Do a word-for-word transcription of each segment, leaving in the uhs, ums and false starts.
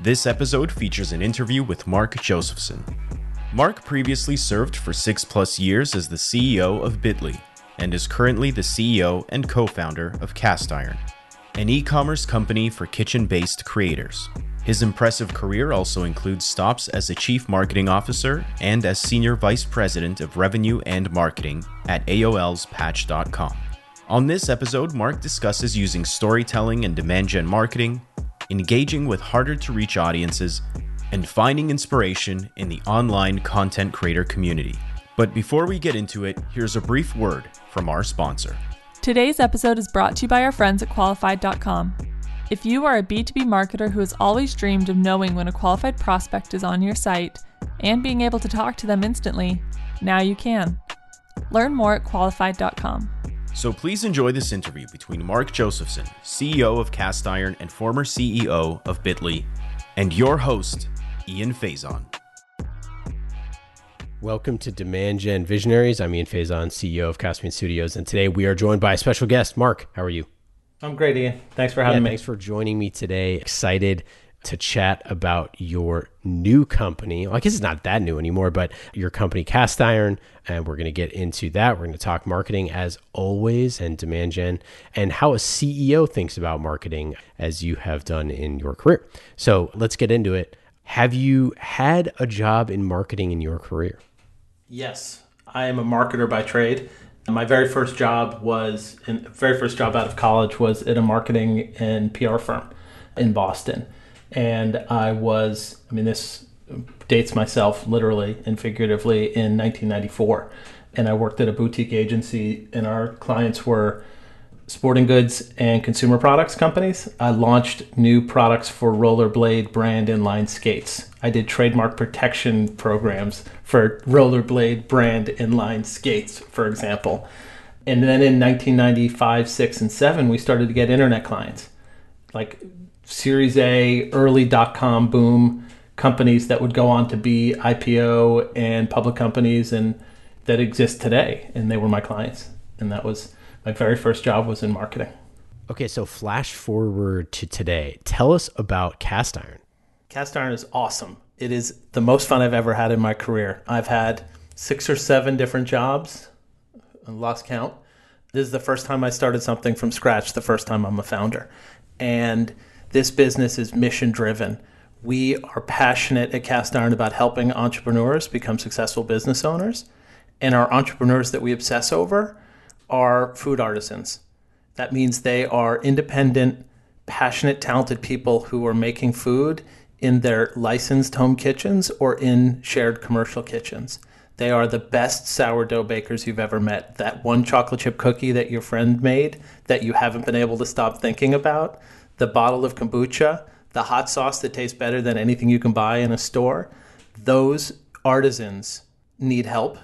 This episode features an interview with Mark Josephson. Mark previously served for six plus years as the C E O of Bitly, and is currently the C E O and co-founder of Castiron, an e-commerce company for kitchen-based creators. His impressive career also includes stops as a Chief Marketing Officer and as Senior Vice President of Revenue and Marketing at A O L's Patch dot com. On this episode, Mark discusses using storytelling and demand gen marketing, engaging with harder-to-reach audiences, and finding inspiration in the online content creator community. But before we get into it, here's a brief word from our sponsor. Today's episode is brought to you by our friends at Qualified dot com. If you are a B two B marketer who has always dreamed of knowing when a qualified prospect is on your site and being able to talk to them instantly, now you can. Learn more at Qualified dot com. So please enjoy this interview between Mark Josephson, C E O of Castiron and former C E O of Bitly, and your host, Ian Faison. Welcome to Demand Gen Visionaries. I'm Ian Faison, C E O of Castiron Studios, and today we are joined by a special guest. Mark, how are you? I'm great, Ian. Thanks for having yeah, me. Thanks for joining me today. Excited to chat about your new company. Well, I guess it's not that new anymore, but your company, Castiron, and we're going to get into that. We're going to talk marketing as always and demand gen and how a C E O thinks about marketing as you have done in your career. So let's get into it. Have you had a job in marketing in your career? Yes, I am a marketer by trade. My very first job was, in, very first job out of college was at a marketing and P R firm in Boston. And I was, I mean, this dates myself literally and figuratively in nineteen ninety-four. And I worked at a boutique agency and our clients were sporting goods and consumer products companies. I launched new products for Rollerblade brand inline skates. I did trademark protection programs for Rollerblade brand inline skates, for example. And then in nineteen ninety-five, six, and seven, we started to get internet clients, like Series A, early dot-com boom companies that would go on to be I P O and public companies and that exist today. And they were my clients. And that was my very first job was in marketing. Okay, so flash forward to today. Tell us about Castiron. Castiron is awesome. It is the most fun I've ever had in my career. I've had six or seven different jobs. I lost count. This is the first time I started something from scratch, the first time I'm a founder. And this business is mission-driven. We are passionate at Castiron about helping entrepreneurs become successful business owners. And our entrepreneurs that we obsess over are food artisans. That means they are independent, passionate, talented people who are making food in their licensed home kitchens or in shared commercial kitchens. They are the best sourdough bakers you've ever met. That one chocolate chip cookie that your friend made that you haven't been able to stop thinking about, the bottle of kombucha, the hot sauce that tastes better than anything you can buy in a store. Those artisans need help,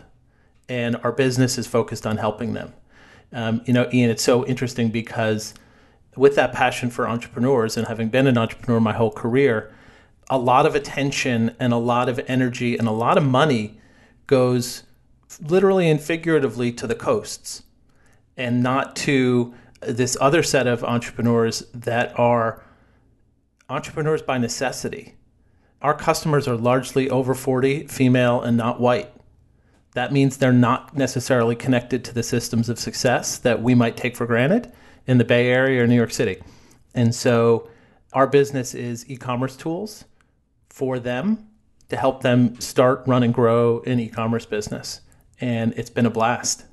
and our business is focused on helping them. Um, you know, Ian, it's so interesting because with that passion for entrepreneurs and having been an entrepreneur my whole career, a lot of attention and a lot of energy and a lot of money goes literally and figuratively to the coasts and not to this other set of entrepreneurs that are entrepreneurs by necessity. Our customers are largely over forty, female, and not white. That means they're not necessarily connected to the systems of success that we might take for granted in the Bay Area or New York City. And so our business is e-commerce tools for them to help them start, run, and grow an e-commerce business. And it's been a blast.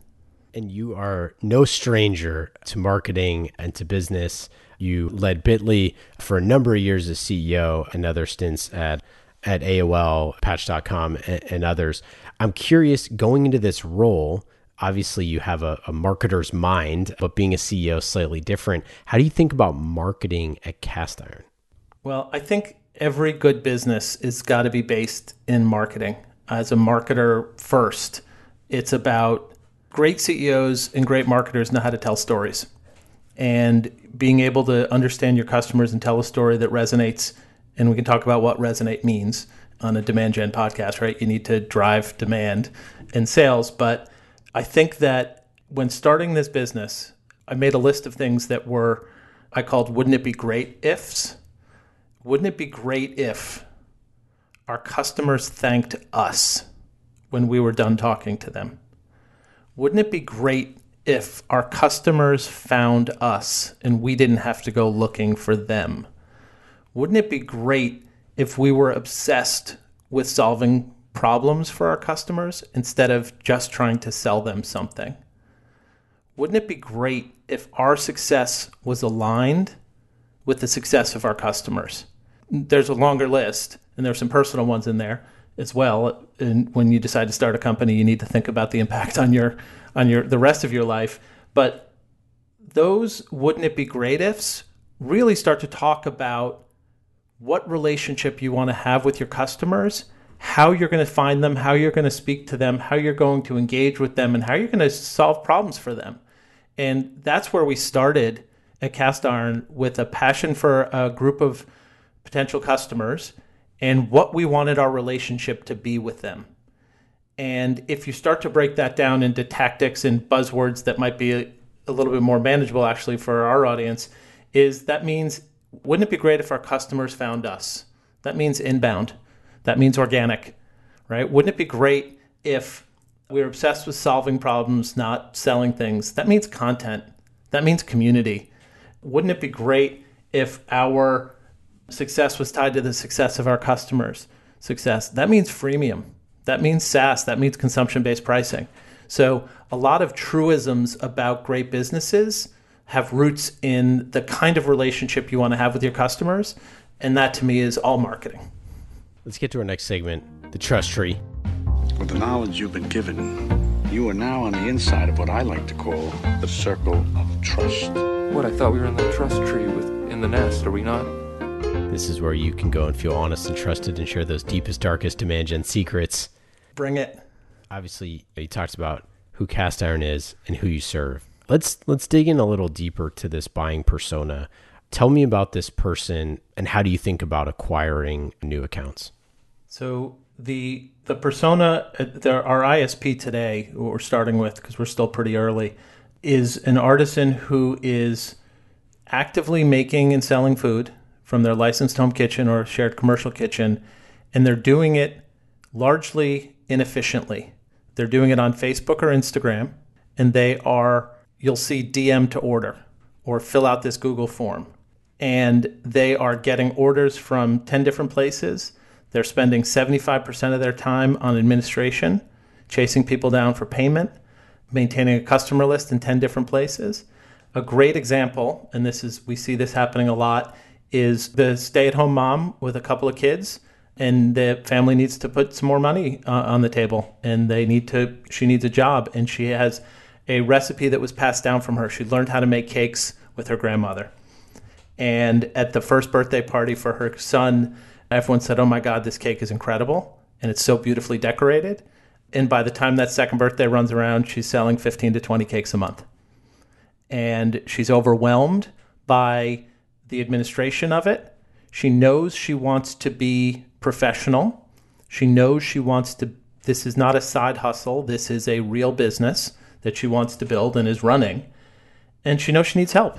And you are no stranger to marketing and to business. You led Bitly for a number of years as C E O and other stints at, at A O L, Patch dot com, and, and others. I'm curious, going into this role, obviously you have a, a marketer's mind, but being a C E O is slightly different. How do you think about marketing at Castiron? Well, I think every good business is got to be based in marketing. As a marketer first, it's about great C E Os and great marketers know how to tell stories. And being able to understand your customers and tell a story that resonates, and we can talk about what resonate means on a Demand Gen podcast, right? You need to drive demand and sales. But I think that when starting this business, I made a list of things that were, I called, wouldn't it be great ifs? Wouldn't it be great if our customers thanked us when we were done talking to them? Wouldn't it be great if our customers found us and we didn't have to go looking for them? Wouldn't it be great if we were obsessed with solving problems for our customers instead of just trying to sell them something? Wouldn't it be great if our success was aligned with the success of our customers? There's a longer list, and there's some personal ones in there as well. And when you decide to start a company, you need to think about the impact on your on your the rest of your life. But those wouldn't it be great ifs really start to talk about what relationship you want to have with your customers, how you're going to find them, how you're going to speak to them, how you're going to engage with them, and how you're going to solve problems for them. And that's where we started at Castiron, with a passion for a group of potential customers and what we wanted our relationship to be with them. And if you start to break that down into tactics and buzzwords that might be a, a little bit more manageable actually for our audience, is that means, wouldn't it be great if our customers found us? That means inbound. That means organic, right? Wouldn't it be great if we were obsessed with solving problems, not selling things? That means content. That means community. Wouldn't it be great if our success was tied to the success of our customers' success? That means freemium. That means SaaS. That means consumption-based pricing. So a lot of truisms about great businesses have roots in the kind of relationship you want to have with your customers. And that, to me, is all marketing. Let's get to our next segment, the trust tree. With the knowledge you've been given, you are now on the inside of what I like to call the circle of trust. What, I thought we were in the trust tree with in the nest, are we not? This is where you can go and feel honest and trusted and share those deepest, darkest Demand Gen secrets. Bring it. Obviously, he talks about who Castiron is and who you serve. Let's let's dig in a little deeper to this buying persona. Tell me about this person, and how do you think about acquiring new accounts? So the the persona, the, our I S P today, what we're starting with, because we're still pretty early, is an artisan who is actively making and selling food from their licensed home kitchen or shared commercial kitchen, and they're doing it largely inefficiently. They're doing it on Facebook or Instagram, and they are, you'll see D M to order or fill out this Google form. And they are getting orders from ten different places. They're spending seventy-five percent of their time on administration, chasing people down for payment, maintaining a customer list in ten different places. A great example, and this is, we see this happening a lot, is the stay-at-home mom with a couple of kids, and the family needs to put some more money uh, on the table, and they need to, she needs a job, and she has a recipe that was passed down from her. She learned how to make cakes with her grandmother. And at the first birthday party for her son, everyone said, oh my God, this cake is incredible. And it's so beautifully decorated. And by the time that second birthday runs around, she's selling fifteen to twenty cakes a month. And she's overwhelmed by the administration of it. She knows she wants to be professional. She knows she wants to, this is not a side hustle. This is a real business that she wants to build and is running, and she knows she needs help.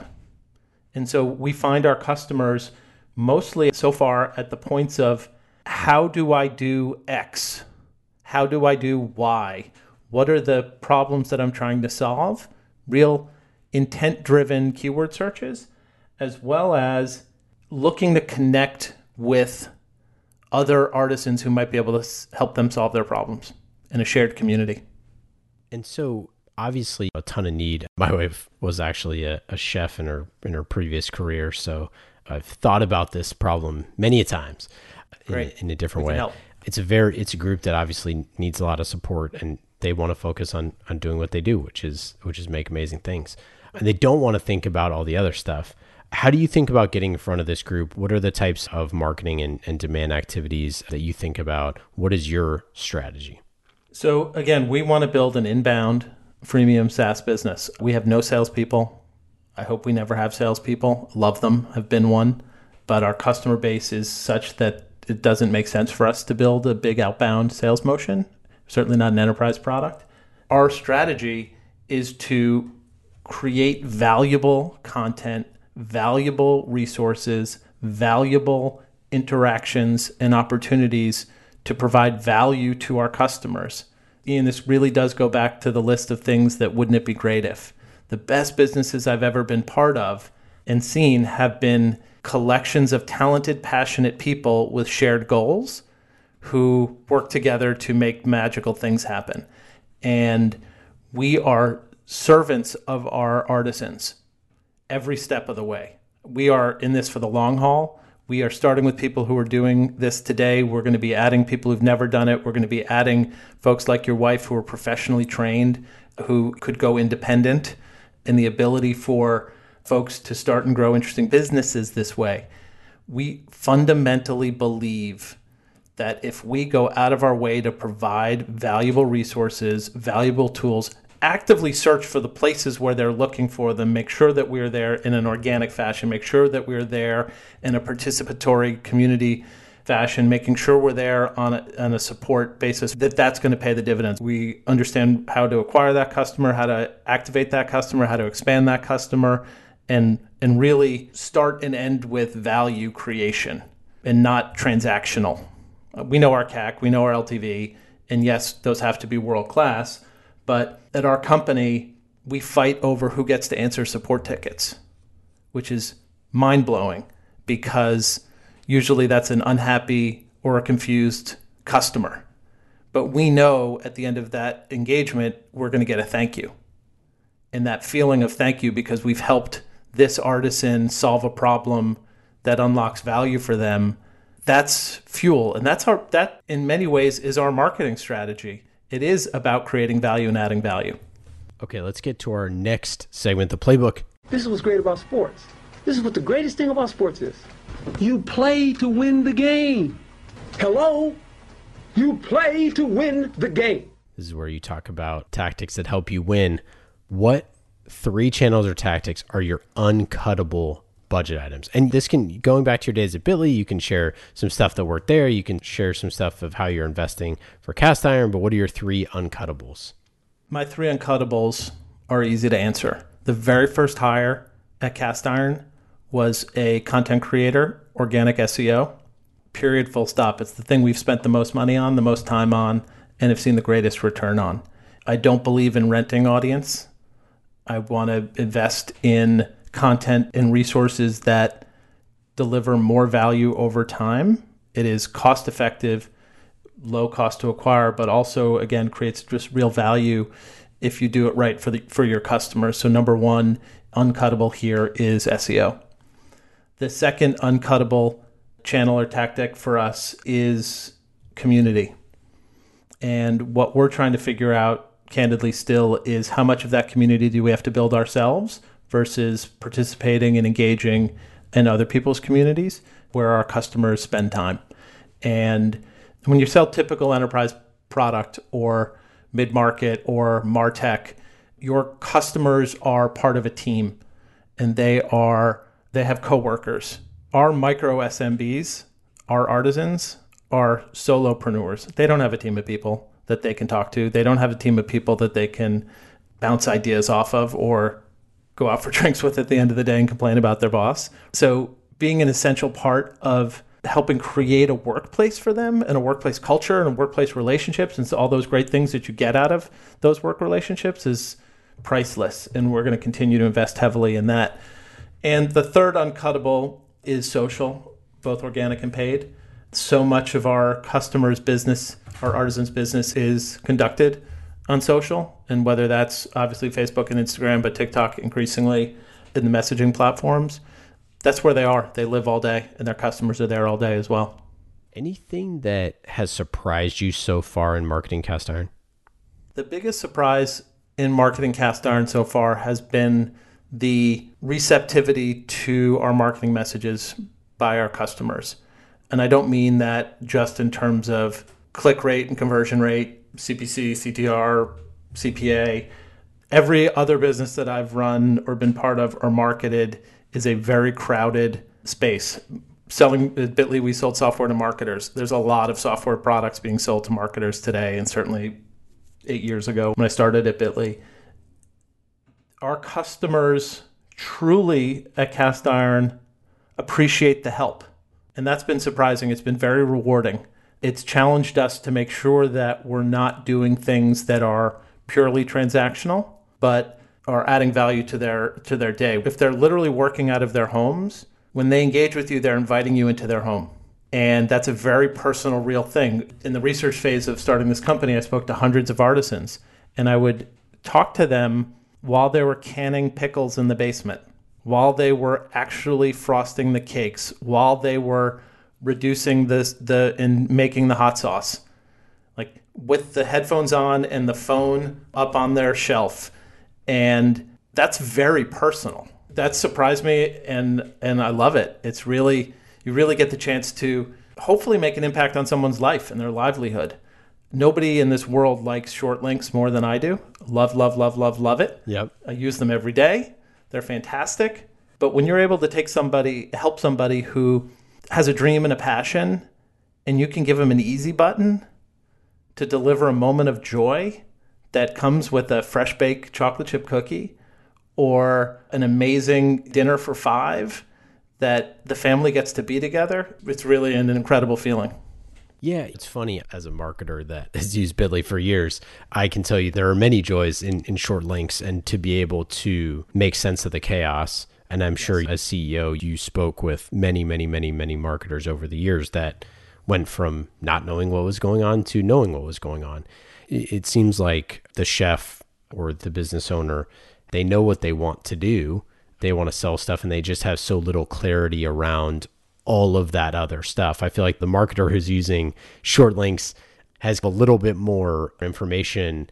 And so we find our customers mostly so far at the points of, how do I do X? How do I do Y? What are the problems that I'm trying to solve? Real intent-driven keyword searches, as well as looking to connect with other artisans who might be able to help them solve their problems in a shared community. And so, obviously, a ton of need. My wife was actually a, a chef in her in her previous career, so I've thought about this problem many a times in, in a different way. Help. It's a very it's a group that obviously needs a lot of support, and they want to focus on on doing what they do, which is which is make amazing things, and they don't want to think about all the other stuff. How do you think about getting in front of this group? What are the types of marketing and, and demand activities that you think about? What is your strategy? So again, we want to build an inbound freemium SaaS business. We have no salespeople. I hope we never have salespeople. Love them, have been one. But our customer base is such that it doesn't make sense for us to build a big outbound sales motion, certainly not an enterprise product. Our strategy is to create valuable content, valuable resources, valuable interactions and opportunities to provide value to our customers. Ian, this really does go back to the list of things that wouldn't it be great if. The best businesses I've ever been part of and seen have been collections of talented, passionate people with shared goals who work together to make magical things happen. And we are servants of our artisans every step of the way. We are in this for the long haul. We are starting with people who are doing this today. We're going to be adding people who've never done it. We're going to be adding folks like your wife who are professionally trained, who could go independent, and the ability for folks to start and grow interesting businesses this way. We fundamentally believe that if we go out of our way to provide valuable resources, valuable tools, actively search for the places where they're looking for them, make sure that we're there in an organic fashion, make sure that we're there in a participatory community fashion, making sure we're there on a, on a support basis, that that's going to pay the dividends. We understand how to acquire that customer, how to activate that customer, how to expand that customer, and and really start and end with value creation and not transactional. We know our C A C, we know our L T V, and yes, those have to be world-class, but at our company, we fight over who gets to answer support tickets, which is mind-blowing because usually that's an unhappy or a confused customer. But we know at the end of that engagement, we're going to get a thank you. And that feeling of thank you because we've helped this artisan solve a problem that unlocks value for them, that's fuel. And that's our, that in many ways is our marketing strategy. It is about creating value and adding value. Okay, let's get to our next segment, the playbook. This is what's great about sports. This is what the greatest thing about sports is. You play to win the game. Hello? You play to win the game. This is where you talk about tactics that help you win. What three channels or tactics are your uncuttable budget items? And this can, going back to your days at Bitly, you can share some stuff that worked there. You can share some stuff of how you're investing for cast iron, but what are your three uncuttables? My three uncuttables are easy to answer. The very first hire at Cast Iron was a content creator, organic S E O, period, full stop. It's the thing we've spent the most money on, the most time on, and have seen the greatest return on. I don't believe in renting audience. I want to invest in content and resources that deliver more value over time. It is cost effective, low cost to acquire, but also again creates just real value if you do it right for the for your customers. So number one uncuttable here is S E O. The second uncuttable channel or tactic for us is community. And what we're trying to figure out candidly still is how much of that community do we have to build ourselves versus participating and engaging in other people's communities where our customers spend time. And when you sell typical enterprise product or mid-market or MarTech, your customers are part of a team and they are they have coworkers. Our micro S M Bs, our artisans, are solopreneurs. They don't have a team of people that they can talk to. They don't have a team of people that they can bounce ideas off of or go out for drinks with at the end of the day and complain about their boss. So being an essential part of helping create a workplace for them and a workplace culture and a workplace relationships and so all those great things that you get out of those work relationships is priceless. And we're going to continue to invest heavily in that. And the third uncuttable is social, both organic and paid. So much of our customers' business, our artisans' business, is conducted on social, and whether that's obviously Facebook and Instagram, but TikTok increasingly in the messaging platforms, that's where they are. They live all day, and their customers are there all day as well. Anything that has surprised you so far in marketing cast iron? The biggest surprise in marketing cast iron so far has been the receptivity to our marketing messages by our customers. And I don't mean that just in terms of click rate and conversion rate, C P C, C T R, C P A. Every other business that I've run or been part of or marketed is a very crowded space. Selling at Bitly, we sold software to marketers. There's a lot of software products being sold to marketers today, and certainly eight years ago when I started at Bitly. Our customers truly at Castiron appreciate the help. And that's been surprising. It's been very rewarding. It's challenged us to make sure that we're not doing things that are purely transactional, but are adding value to their to their day. If they're literally working out of their homes, when they engage with you, they're inviting you into their home. And that's a very personal, real thing. In the research phase of starting this company, I spoke to hundreds of artisans, and I would talk to them while they were canning pickles in the basement, while they were actually frosting the cakes, while they were reducing this, the and making the hot sauce, like with the headphones on and the phone up on their shelf. And that's very personal. That surprised me, and and I love it. It's really, you really get the chance to hopefully make an impact on someone's life and their livelihood. Nobody in this world likes short links more than I do. Love, love, love, love, love it. Yep. I use them every day. They're fantastic. But when you're able to take somebody, help somebody who has a dream and a passion, and you can give them an easy button to deliver a moment of joy that comes with a fresh baked chocolate chip cookie or an amazing dinner for five that the family gets to be together, it's really an incredible feeling. Yeah, it's funny, as a marketer that has used Bitly for years, I can tell you there are many joys in, in short links, and to be able to make sense of the chaos. And I'm sure as C E O, you spoke with many, many, many, many marketers over the years that went from not knowing what was going on to knowing what was going on. It seems like the chef or the business owner, they know what they want to do. They want to sell stuff, and they just have so little clarity around all of that other stuff. I feel like the marketer who's using short links has a little bit more information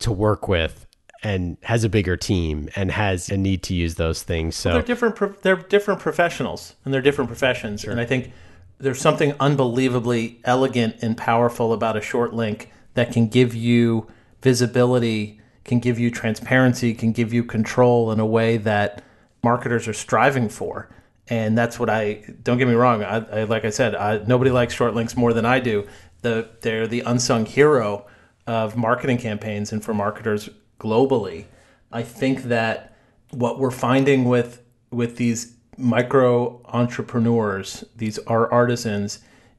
to work with and has a bigger team and has a need to use those things. So well, they're different pro- they're different professionals and they're different professions. Sure. And I think there's something unbelievably elegant and powerful about a short link that can give you visibility, can give you transparency, can give you control in a way that marketers are striving for. And that's what I, don't get me wrong, I, I, like I said, I, nobody likes short links more than I do. The, they're the unsung hero of marketing campaigns and for marketers globally. I think that what we're finding with with these micro entrepreneurs, these are artisans,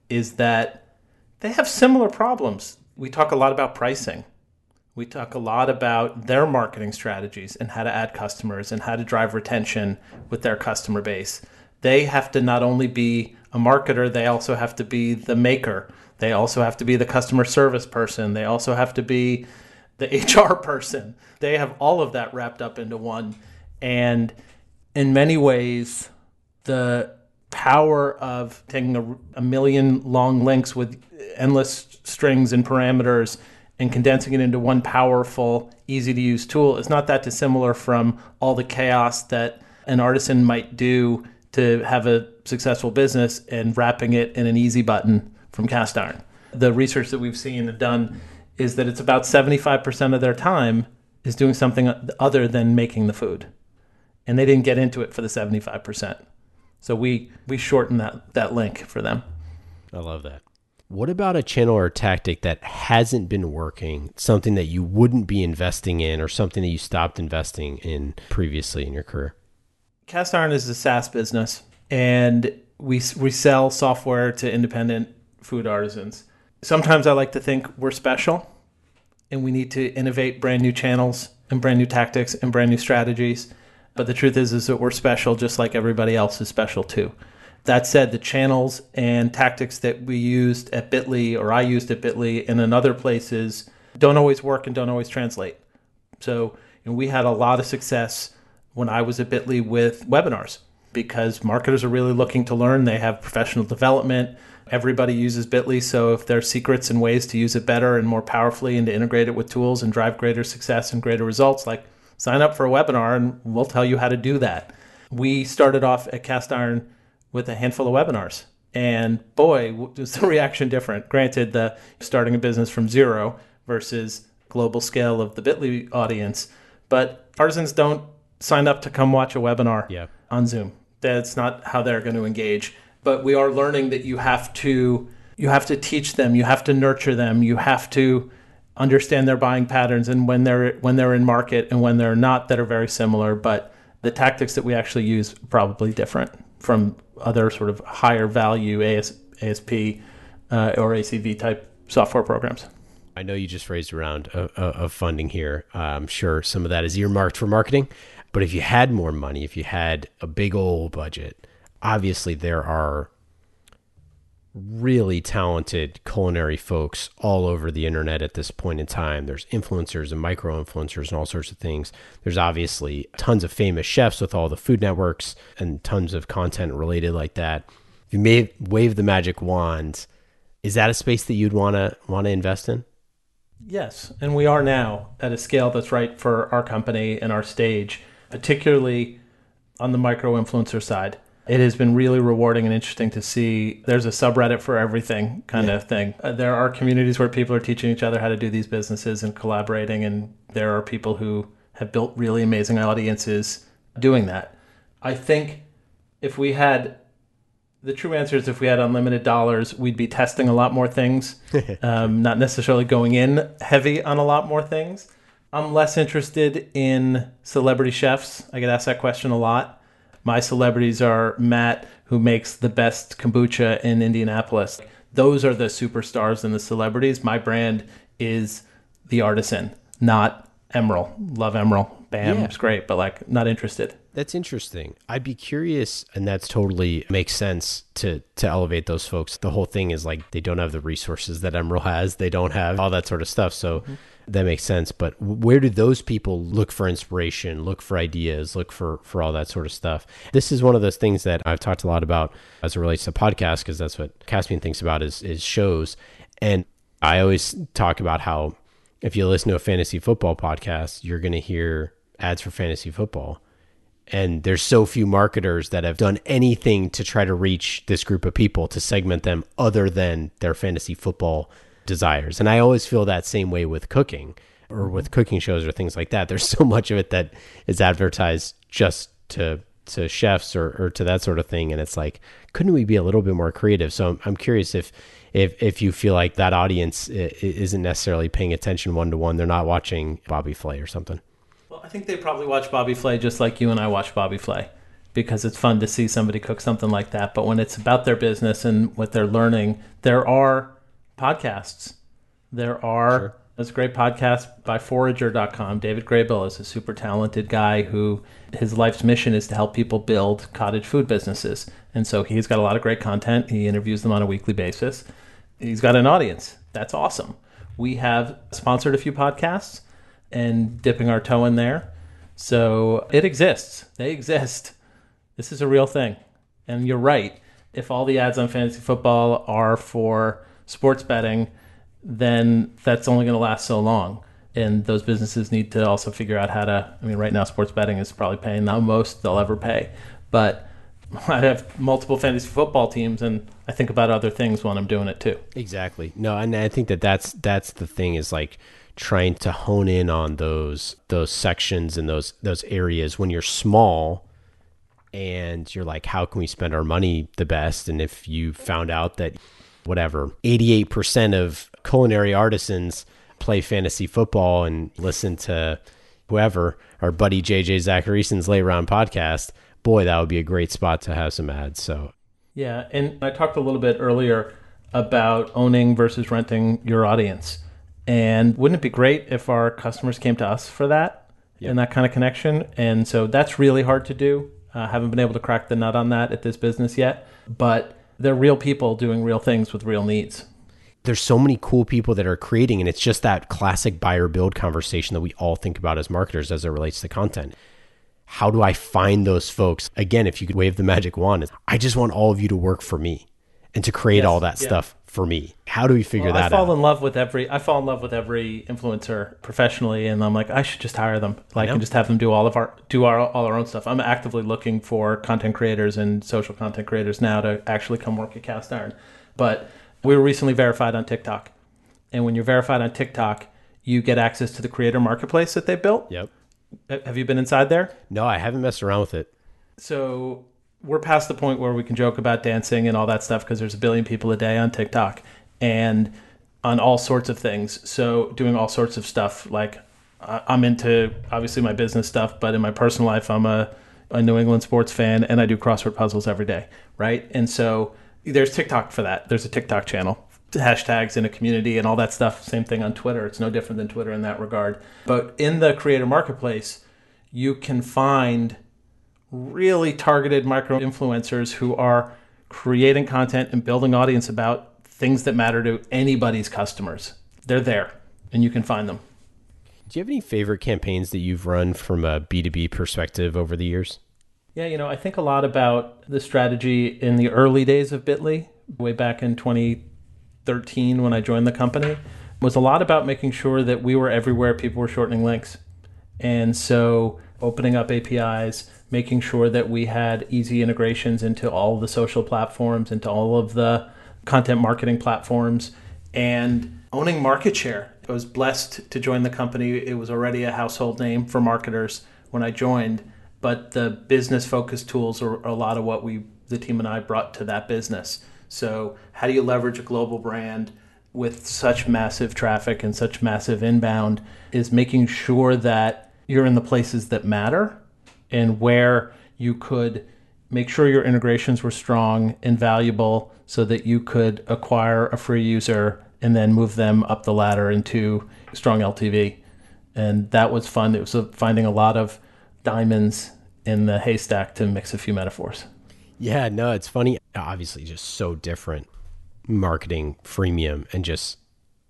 is that they have similar problems. We talk a lot about pricing. We talk a lot about their marketing strategies and how to add customers and how to drive retention with their customer base. They have to not only be a marketer, they also have to be the maker. They also have to be the customer service person. They also have to be the H R person. They have all of that wrapped up into one. And in many ways, the power of taking a, a million long links with endless strings and parameters and condensing it into one powerful, easy-to-use tool is not that dissimilar from all the chaos that an artisan might do to have a successful business and wrapping it in an easy button from Castiron. The research that we've seen and done is that it's about seventy-five percent of their time is doing something other than making the food. And they didn't get into it for the seventy-five percent. So we we shortened that, that link for them. I love that. What about a channel or a tactic that hasn't been working, something that you wouldn't be investing in or something that you stopped investing in previously in your career? Castiron is a SaaS business, and we we sell software to independent food artisans. Sometimes I like to think we're special and we need to innovate brand new channels and brand new tactics and brand new strategies. But the truth is, is that we're special just like everybody else is special too. That said, the channels and tactics that we used at Bitly, or I used at Bitly and in other places, don't always work and don't always translate. So, and we had a lot of success when I was at Bitly with webinars because marketers are really looking to learn. They have professional development. Everybody uses Bitly. So if there are secrets and ways to use it better and more powerfully and to integrate it with tools and drive greater success and greater results, like sign up for a webinar and we'll tell you how to do that. We started off at Castiron with a handful of webinars. And boy, was the reaction different. Granted, the starting a business from zero versus global scale of the Bitly audience, but artisans don't sign up to come watch a webinar yeah. on Zoom. That's not how they're going to engage. But we are learning that you have to you have to teach them, you have to nurture them, you have to understand their buying patterns and when they're when they're in market and when they're not, that are very similar. But the tactics that we actually use are probably different from other sort of higher value A S, A S P uh, or A C V type software programs. I know you just raised a round of, of funding here. I'm sure some of that is earmarked for marketing, but if you had more money, if you had a big old budget, obviously there are really talented culinary folks all over the internet at this point in time. There's influencers and micro-influencers and all sorts of things. There's obviously tons of famous chefs with all the food networks and tons of content related like that. If you may wave the magic wand, is that a space that you'd want to want to invest in? Yes, and we are now at a scale that's right for our company and our stage, particularly on the micro-influencer side. It has been really rewarding and interesting to see. There's a subreddit for everything kind yeah. of thing. There are communities where people are teaching each other how to do these businesses and collaborating, and there are people who have built really amazing audiences doing that. I think if we had... The true answer is if we had unlimited dollars, we'd be testing a lot more things, um, not necessarily going in heavy on a lot more things. I'm less interested in celebrity chefs. I get asked that question a lot. My celebrities are Matt, who makes the best kombucha in Indianapolis. Those are the superstars and the celebrities. My brand is the artisan, not Emeril. Love Emeril. Bam, yeah. It's great, but like not interested. That's interesting. I'd be curious, and that's totally makes sense to to elevate those folks. The whole thing is like they don't have the resources that Emeril has. They don't have all that sort of stuff. So mm-hmm. that makes sense. But where do those people look for inspiration, look for ideas, look for, for all that sort of stuff? This is one of those things that I've talked a lot about as it relates to podcasts, because that's what Caspian thinks about is, is shows. And I always talk about how if you listen to a fantasy football podcast, you're going to hear ads for fantasy football. And there's so few marketers that have done anything to try to reach this group of people to segment them other than their fantasy football desires. And I always feel that same way with cooking or with cooking shows or things like that. There's so much of it that is advertised just to to chefs or, or to that sort of thing. And it's like, couldn't we be a little bit more creative? So I'm, I'm curious if, if, if you feel like that audience isn't necessarily paying attention one-to-one. They're not watching Bobby Flay or something. I think they probably watch Bobby Flay just like you and I watch Bobby Flay, because it's fun to see somebody cook something like that. But when it's about their business and what they're learning, there are podcasts. There are sure. There's a great podcast by Forager dot com. David Grable is a super talented guy who his life's mission is to help people build cottage food businesses. And so he's got a lot of great content. He interviews them on a weekly basis. He's got an audience. That's awesome. We have sponsored a few podcasts and dipping our toe in there. So it exists. They exist. This is a real thing. And you're right. If all the ads on fantasy football are for sports betting, then that's only going to last so long. And those businesses need to also figure out how to, I mean, right now sports betting is probably paying the most they'll ever pay. But I have multiple fantasy football teams, and I think about other things when I'm doing it too. Exactly. No, and I think that that's, that's the thing is like, trying to hone in on those those sections and those those areas when you're small and you're like, how can we spend our money the best? And if you found out that whatever eighty-eight percent of culinary artisans play fantasy football and listen to whoever, our buddy J J Zacharyson's Late Round podcast, boy, that would be a great spot to have some ads. So yeah, and I talked a little bit earlier about owning versus renting your audience. And wouldn't it be great if our customers came to us for that yep. and that kind of connection? And so that's really hard to do. I uh, haven't been able to crack the nut on that at this business yet, but they're real people doing real things with real needs. There's so many cool people that are creating, and it's just that classic buyer build conversation that we all think about as marketers as it relates to content. How do I find those folks? Again, if you could wave the magic wand, I just want all of you to work for me and to create yes. all that yeah. stuff for me? How do we figure well, that out? I fall out? in love with every, I fall in love with every influencer professionally. And I'm like, I should just hire them. Like, and just have them do all of our, do our, all our own stuff. I'm actively looking for content creators and social content creators now to actually come work at Cast Iron. But we were recently verified on TikTok. And when you're verified on TikTok, you get access to the creator marketplace that they built. Yep. Have you been inside there? No, I haven't messed around with it. So we're past the point where we can joke about dancing and all that stuff because there's a billion people a day on TikTok and on all sorts of things. So doing all sorts of stuff. Like I'm into, obviously, my business stuff, but in my personal life, I'm a, a New England sports fan and I do crossword puzzles every day, right? And so there's TikTok for that. There's a TikTok channel. Hashtags in a community and all that stuff. Same thing on Twitter. It's no different than Twitter in that regard. But in the creator marketplace, you can find really targeted micro influencers who are creating content and building audience about things that matter to anybody's customers. They're there and you can find them. Do you have any favorite campaigns that you've run from a B two B perspective over the years? Yeah, you know, I think a lot about the strategy in the early days of Bitly, way back in twenty thirteen when I joined the company, was a lot about making sure that we were everywhere people were shortening links. And so opening up A P Is, making sure that we had easy integrations into all the social platforms, into all of the content marketing platforms, and owning market share. I was blessed to join the company. It was already a household name for marketers when I joined, but the business-focused tools are a lot of what we, the team and I, brought to that business. So how do you leverage a global brand with such massive traffic and such massive inbound is making sure that you're in the places that matter and where you could make sure your integrations were strong and valuable so that you could acquire a free user and then move them up the ladder into strong L T V. And that was fun. It was finding a lot of diamonds in the haystack, to mix a few metaphors. Yeah, no, it's funny. Obviously, just so different marketing freemium and just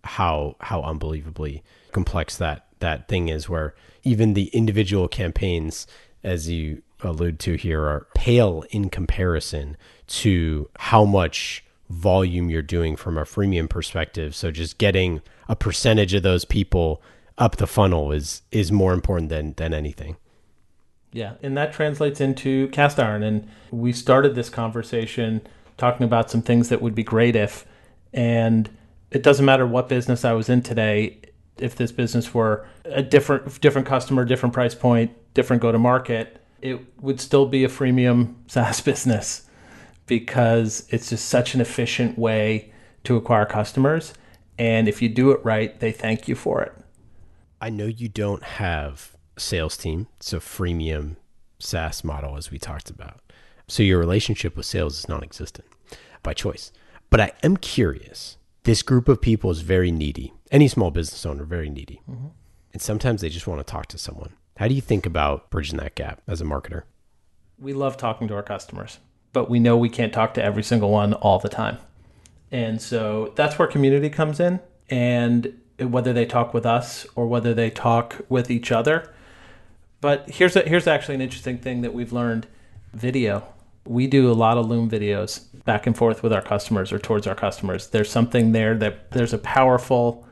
how how unbelievably complex that that thing is, where even the individual campaigns, as you allude to here, are pale in comparison to how much volume you're doing from a freemium perspective. So just getting a percentage of those people up the funnel is is more important than than anything. Yeah, and that translates into Cast Iron. And we started this conversation talking about some things that would be great if, and it doesn't matter what business I was in today, if this business were a different different customer, different price point, different go-to-market, it would still be a freemium SaaS business because it's just such an efficient way to acquire customers. And if you do it right, they thank you for it. I know you don't have sales team. It's a freemium SaaS model, as we talked about. So your relationship with sales is non-existent by choice. But I am curious. This group of people is very needy. Any small business owner, very needy. Mm-hmm. And sometimes they just want to talk to someone. How do you think about bridging that gap as a marketer? We love talking to our customers, but we know we can't talk to every single one all the time. And so that's where community comes in. And whether they talk with us or whether they talk with each other. But here's a, here's actually an interesting thing that we've learned. Video. We do a lot of Loom videos back and forth with our customers or towards our customers. There's something there that there's a powerful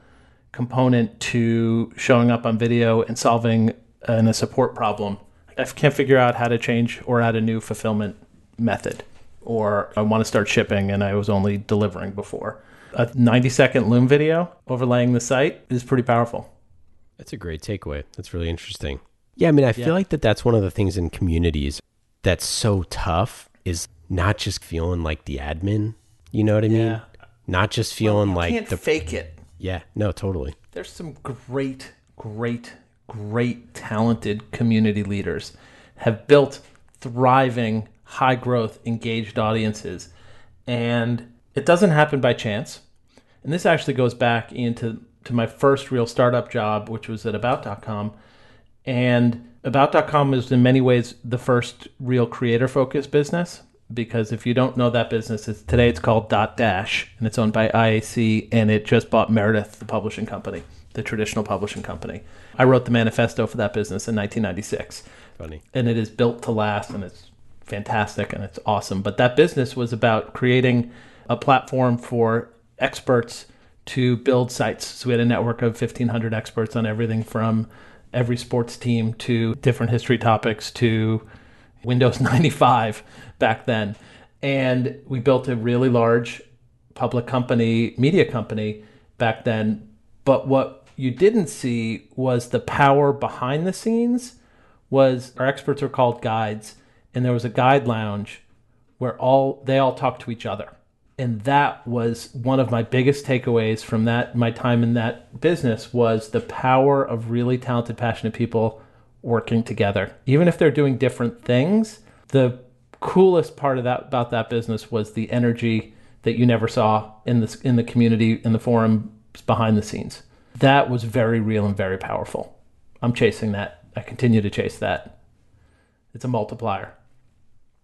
component to showing up on video and solving an, a support problem. I can't figure out how to change or add a new fulfillment method, or I want to start shipping and I was only delivering before. A ninety second Loom video overlaying the site is pretty powerful. That's a great takeaway. That's really interesting. Yeah, I mean, I yeah. feel like that that's one of the things in communities that's so tough is not just feeling like the admin, you know what I yeah. mean? Not just feeling well, like... You can't the, fake it. Yeah, no, totally. There's some great, great, great talented community leaders have built thriving, high-growth, engaged audiences. And it doesn't happen by chance. And this actually goes back into to my first real startup job, which was at About dot com. And About dot com is in many ways the first real creator-focused business, because if you don't know that business, it's, today it's called Dot Dash, and it's owned by I A C, and it just bought Meredith, the publishing company, the traditional publishing company. I wrote the manifesto for that business in nineteen ninety-six. Funny. And it is built to last, and it's fantastic, and it's awesome. But that business was about creating a platform for experts to build sites. So we had a network of fifteen hundred experts on everything from every sports team to different history topics to Windows ninety-five back then. And we built a really large public company, media company back then. But what you didn't see was the power behind the scenes. Was our experts are called guides, and there was a guide lounge where all they all talked to each other. And that was one of my biggest takeaways from that, my time in that business, was the power of really talented, passionate people working together. Even if they're doing different things, the coolest part of that about that business was the energy that you never saw in the, in the community, in the forums, behind the scenes. That was very real and very powerful. I'm chasing that. I continue to chase that. It's a multiplier.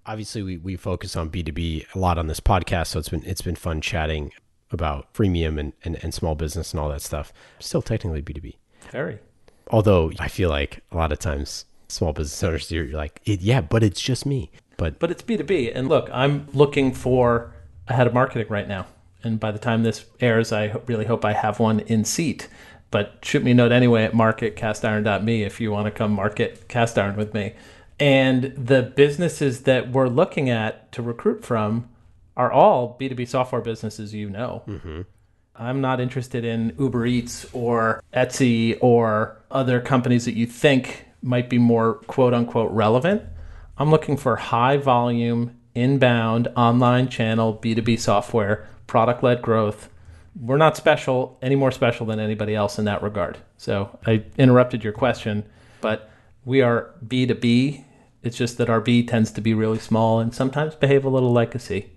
Obviously, we, we focus on B two B a lot on this podcast, so it's been it's been fun chatting about freemium and, and, and small business and all that stuff. Still technically B two B. Very. Although I feel like a lot of times small business owners, you're like, yeah, but it's just me. But but it's B two B. And look, I'm looking for a head of marketing right now. And by the time this airs, I really hope I have one in seat. But shoot me a note anyway at mark at castiron dot me if you want to come market Castiron with me. And the businesses that we're looking at to recruit from are all B two B software businesses, you know. Mm-hmm. I'm not interested in Uber Eats or Etsy or other companies that you think might be more quote-unquote relevant. I'm looking for high-volume, inbound, online channel, B two B software, product-led growth. We're not special, any more special than anybody else in that regard. So I interrupted your question, but we are B two B. It's just that our B tends to be really small and sometimes behave a little like a C.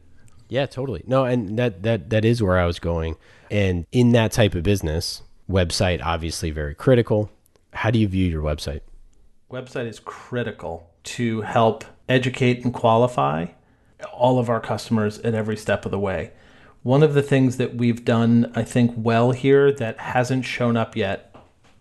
Yeah, totally. No, and that that that is where I was going. And in that type of business, website obviously very critical. How do you view your website? Website is critical to help educate and qualify all of our customers at every step of the way. One of the things that we've done, I think, well here that hasn't shown up yet,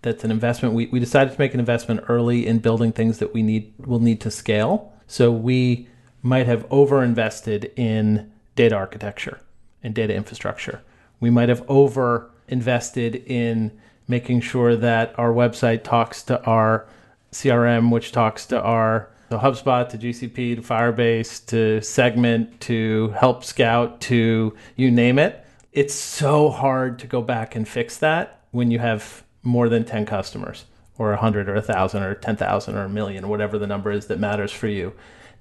that's an investment. We, we decided to make an investment early in building things that we need will need to scale. So we might have overinvested in data architecture and data infrastructure. We might have overinvested in making sure that our website talks to our C R M, which talks to our so HubSpot, to G C P, to Firebase, to Segment, to Help Scout, to you name it. It's so hard to go back and fix that when you have more than ten customers or one hundred or one thousand or ten thousand or a million, whatever the number is that matters for you.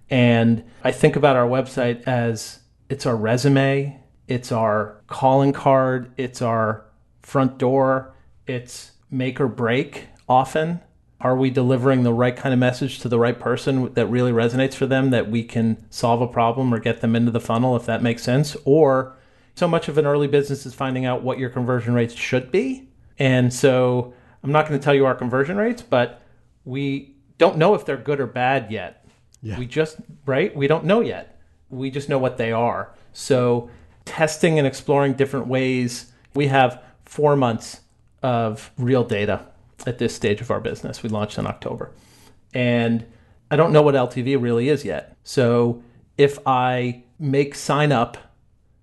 And I think about our website as it's our resume, it's our calling card, it's our front door, it's make or break often. Are we delivering the right kind of message to the right person that really resonates for them, that we can solve a problem or get them into the funnel, if that makes sense? Or so much of an early business is finding out what your conversion rates should be. And so I'm not going to tell you our conversion rates, but we don't know if they're good or bad yet. Yeah. We just, right? We don't know yet. We just know what they are. So testing and exploring different ways. We have four months of real data at this stage of our business. We launched in October. And I don't know what L T V really is yet. So if I make sign up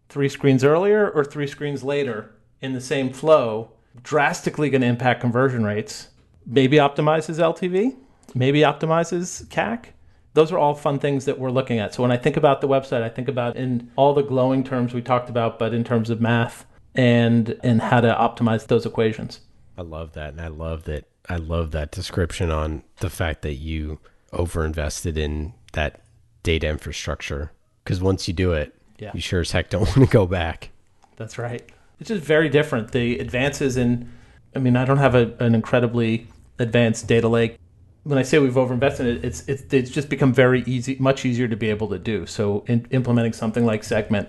three screens earlier or three screens later in the same flow, drastically going to impact conversion rates, maybe optimizes L T V, maybe optimizes C A C. Those are all fun things that we're looking at. So when I think about the website, I think about in all the glowing terms we talked about, but in terms of math and, and how to optimize those equations. I love that. And I love that. I love that description on the fact that you overinvested in that data infrastructure. Because once you do it, yeah. You sure as heck don't want to go back. That's right. It's just very different. The advances in, I mean, I don't have a, an incredibly advanced data lake. When I say we've overinvested in it, it's, it's, it's just become very easy, much easier to be able to do. So in, implementing something like Segment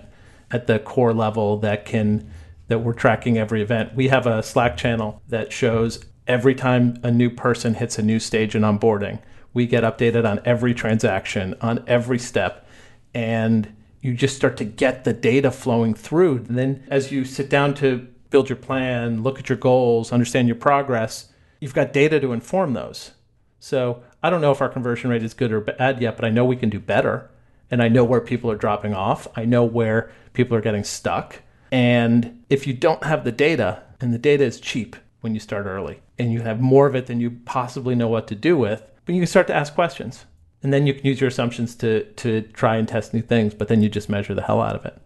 at the core level that can that we're tracking every event. We have a Slack channel that shows every time a new person hits a new stage in onboarding. We get updated on every transaction, on every step, and you just start to get the data flowing through. And then as you sit down to build your plan, look at your goals, understand your progress, you've got data to inform those. So I don't know if our conversion rate is good or bad yet, but I know we can do better. And I know where people are dropping off. I know where people are getting stuck. And if you don't have the data, and the data is cheap when you start early, and you have more of it than you possibly know what to do with, but you can start to ask questions. And then you can use your assumptions to to try and test new things, but then you just measure the hell out of it.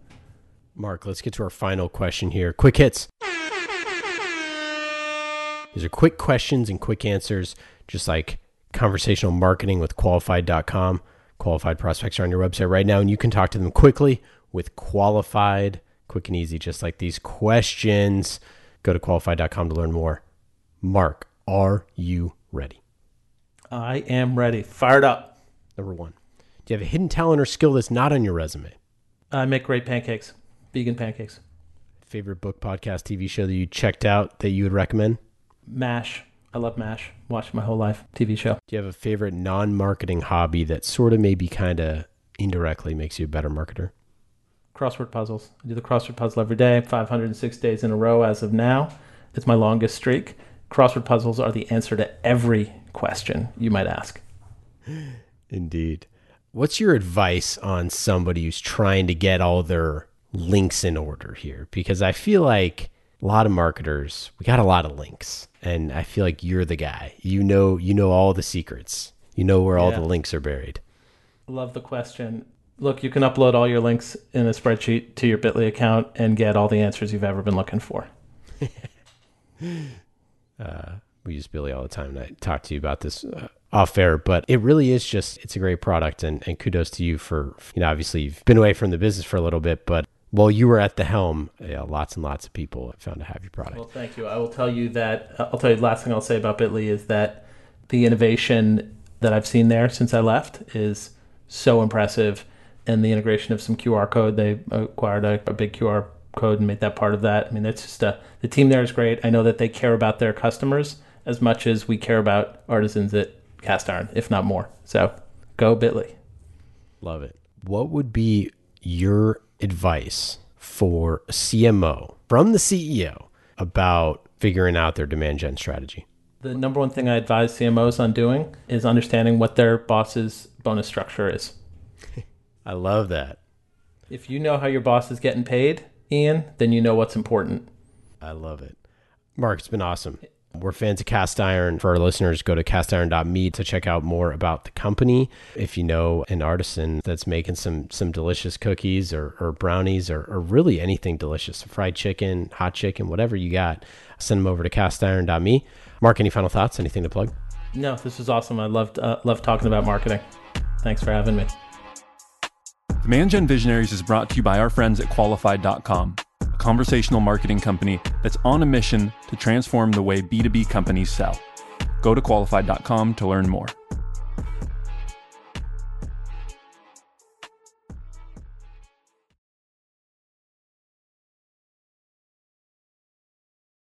Mark, let's get to our final question here. Quick hits. These are quick questions and quick answers, just like conversational marketing with qualified dot com. Qualified prospects are on your website right now, and you can talk to them quickly with Qualified. Quick and easy, just like these questions. Go to qualified dot com to learn more. Mark, are you ready? I am ready. Fired up. Number one, do you have a hidden talent or skill that's not on your resume? I make great pancakes, vegan pancakes. Favorite book, podcast, T V show that you checked out that you would recommend? MASH. I love MASH. Watched my whole life. T V show. Do you have a favorite non-marketing hobby that sort of maybe kind of indirectly makes you a better marketer? Crossword puzzles. I do the crossword puzzle every day, five hundred six days in a row as of now. It's my longest streak. Crossword puzzles are the answer to every question you might ask. Indeed. What's your advice on somebody who's trying to get all their links in order here? Because I feel like a lot of marketers, we got a lot of links, and I feel like you're the guy. You know, you know all the secrets. You know where yeah. all the links are buried. Love the question. Look, you can upload all your links in a spreadsheet to your Bitly account and get all the answers you've ever been looking for. uh, we use Bitly all the time, and I talk to you about this uh, off air, but it really is just, it's a great product, and, and kudos to you for, you know, obviously you've been away from the business for a little bit, but while you were at the helm, yeah, lots and lots of people found to have your product. Well, thank you. I will tell you that, I'll tell you the last thing I'll say about Bitly is that the innovation that I've seen there since I left is so impressive. And the integration of some Q R code, they acquired a, a big Q R code and made that part of that. I mean, that's just a, the team there is great. I know that they care about their customers as much as we care about artisans at Castiron, if not more. So go Bitly. Love it. What would be your advice for a C M O from the C E O about figuring out their demand gen strategy? The number one thing I advise C M Os on doing is understanding what their boss's bonus structure is. I love that. If you know how your boss is getting paid, Ian, then you know what's important. I love it. Mark, it's been awesome. We're fans of Castiron. For our listeners, go to castiron dot me to check out more about the company. If you know an artisan that's making some some delicious cookies or, or brownies or, or really anything delicious, fried chicken, hot chicken, whatever you got, send them over to castiron dot me. Mark, any final thoughts? Anything to plug? No, this was awesome. I loved, uh, loved talking about marketing. Thanks for having me. Demand Gen Visionaries is brought to you by our friends at Qualified dot com, a conversational marketing company that's on a mission to transform the way B two B companies sell. Go to Qualified dot com to learn more.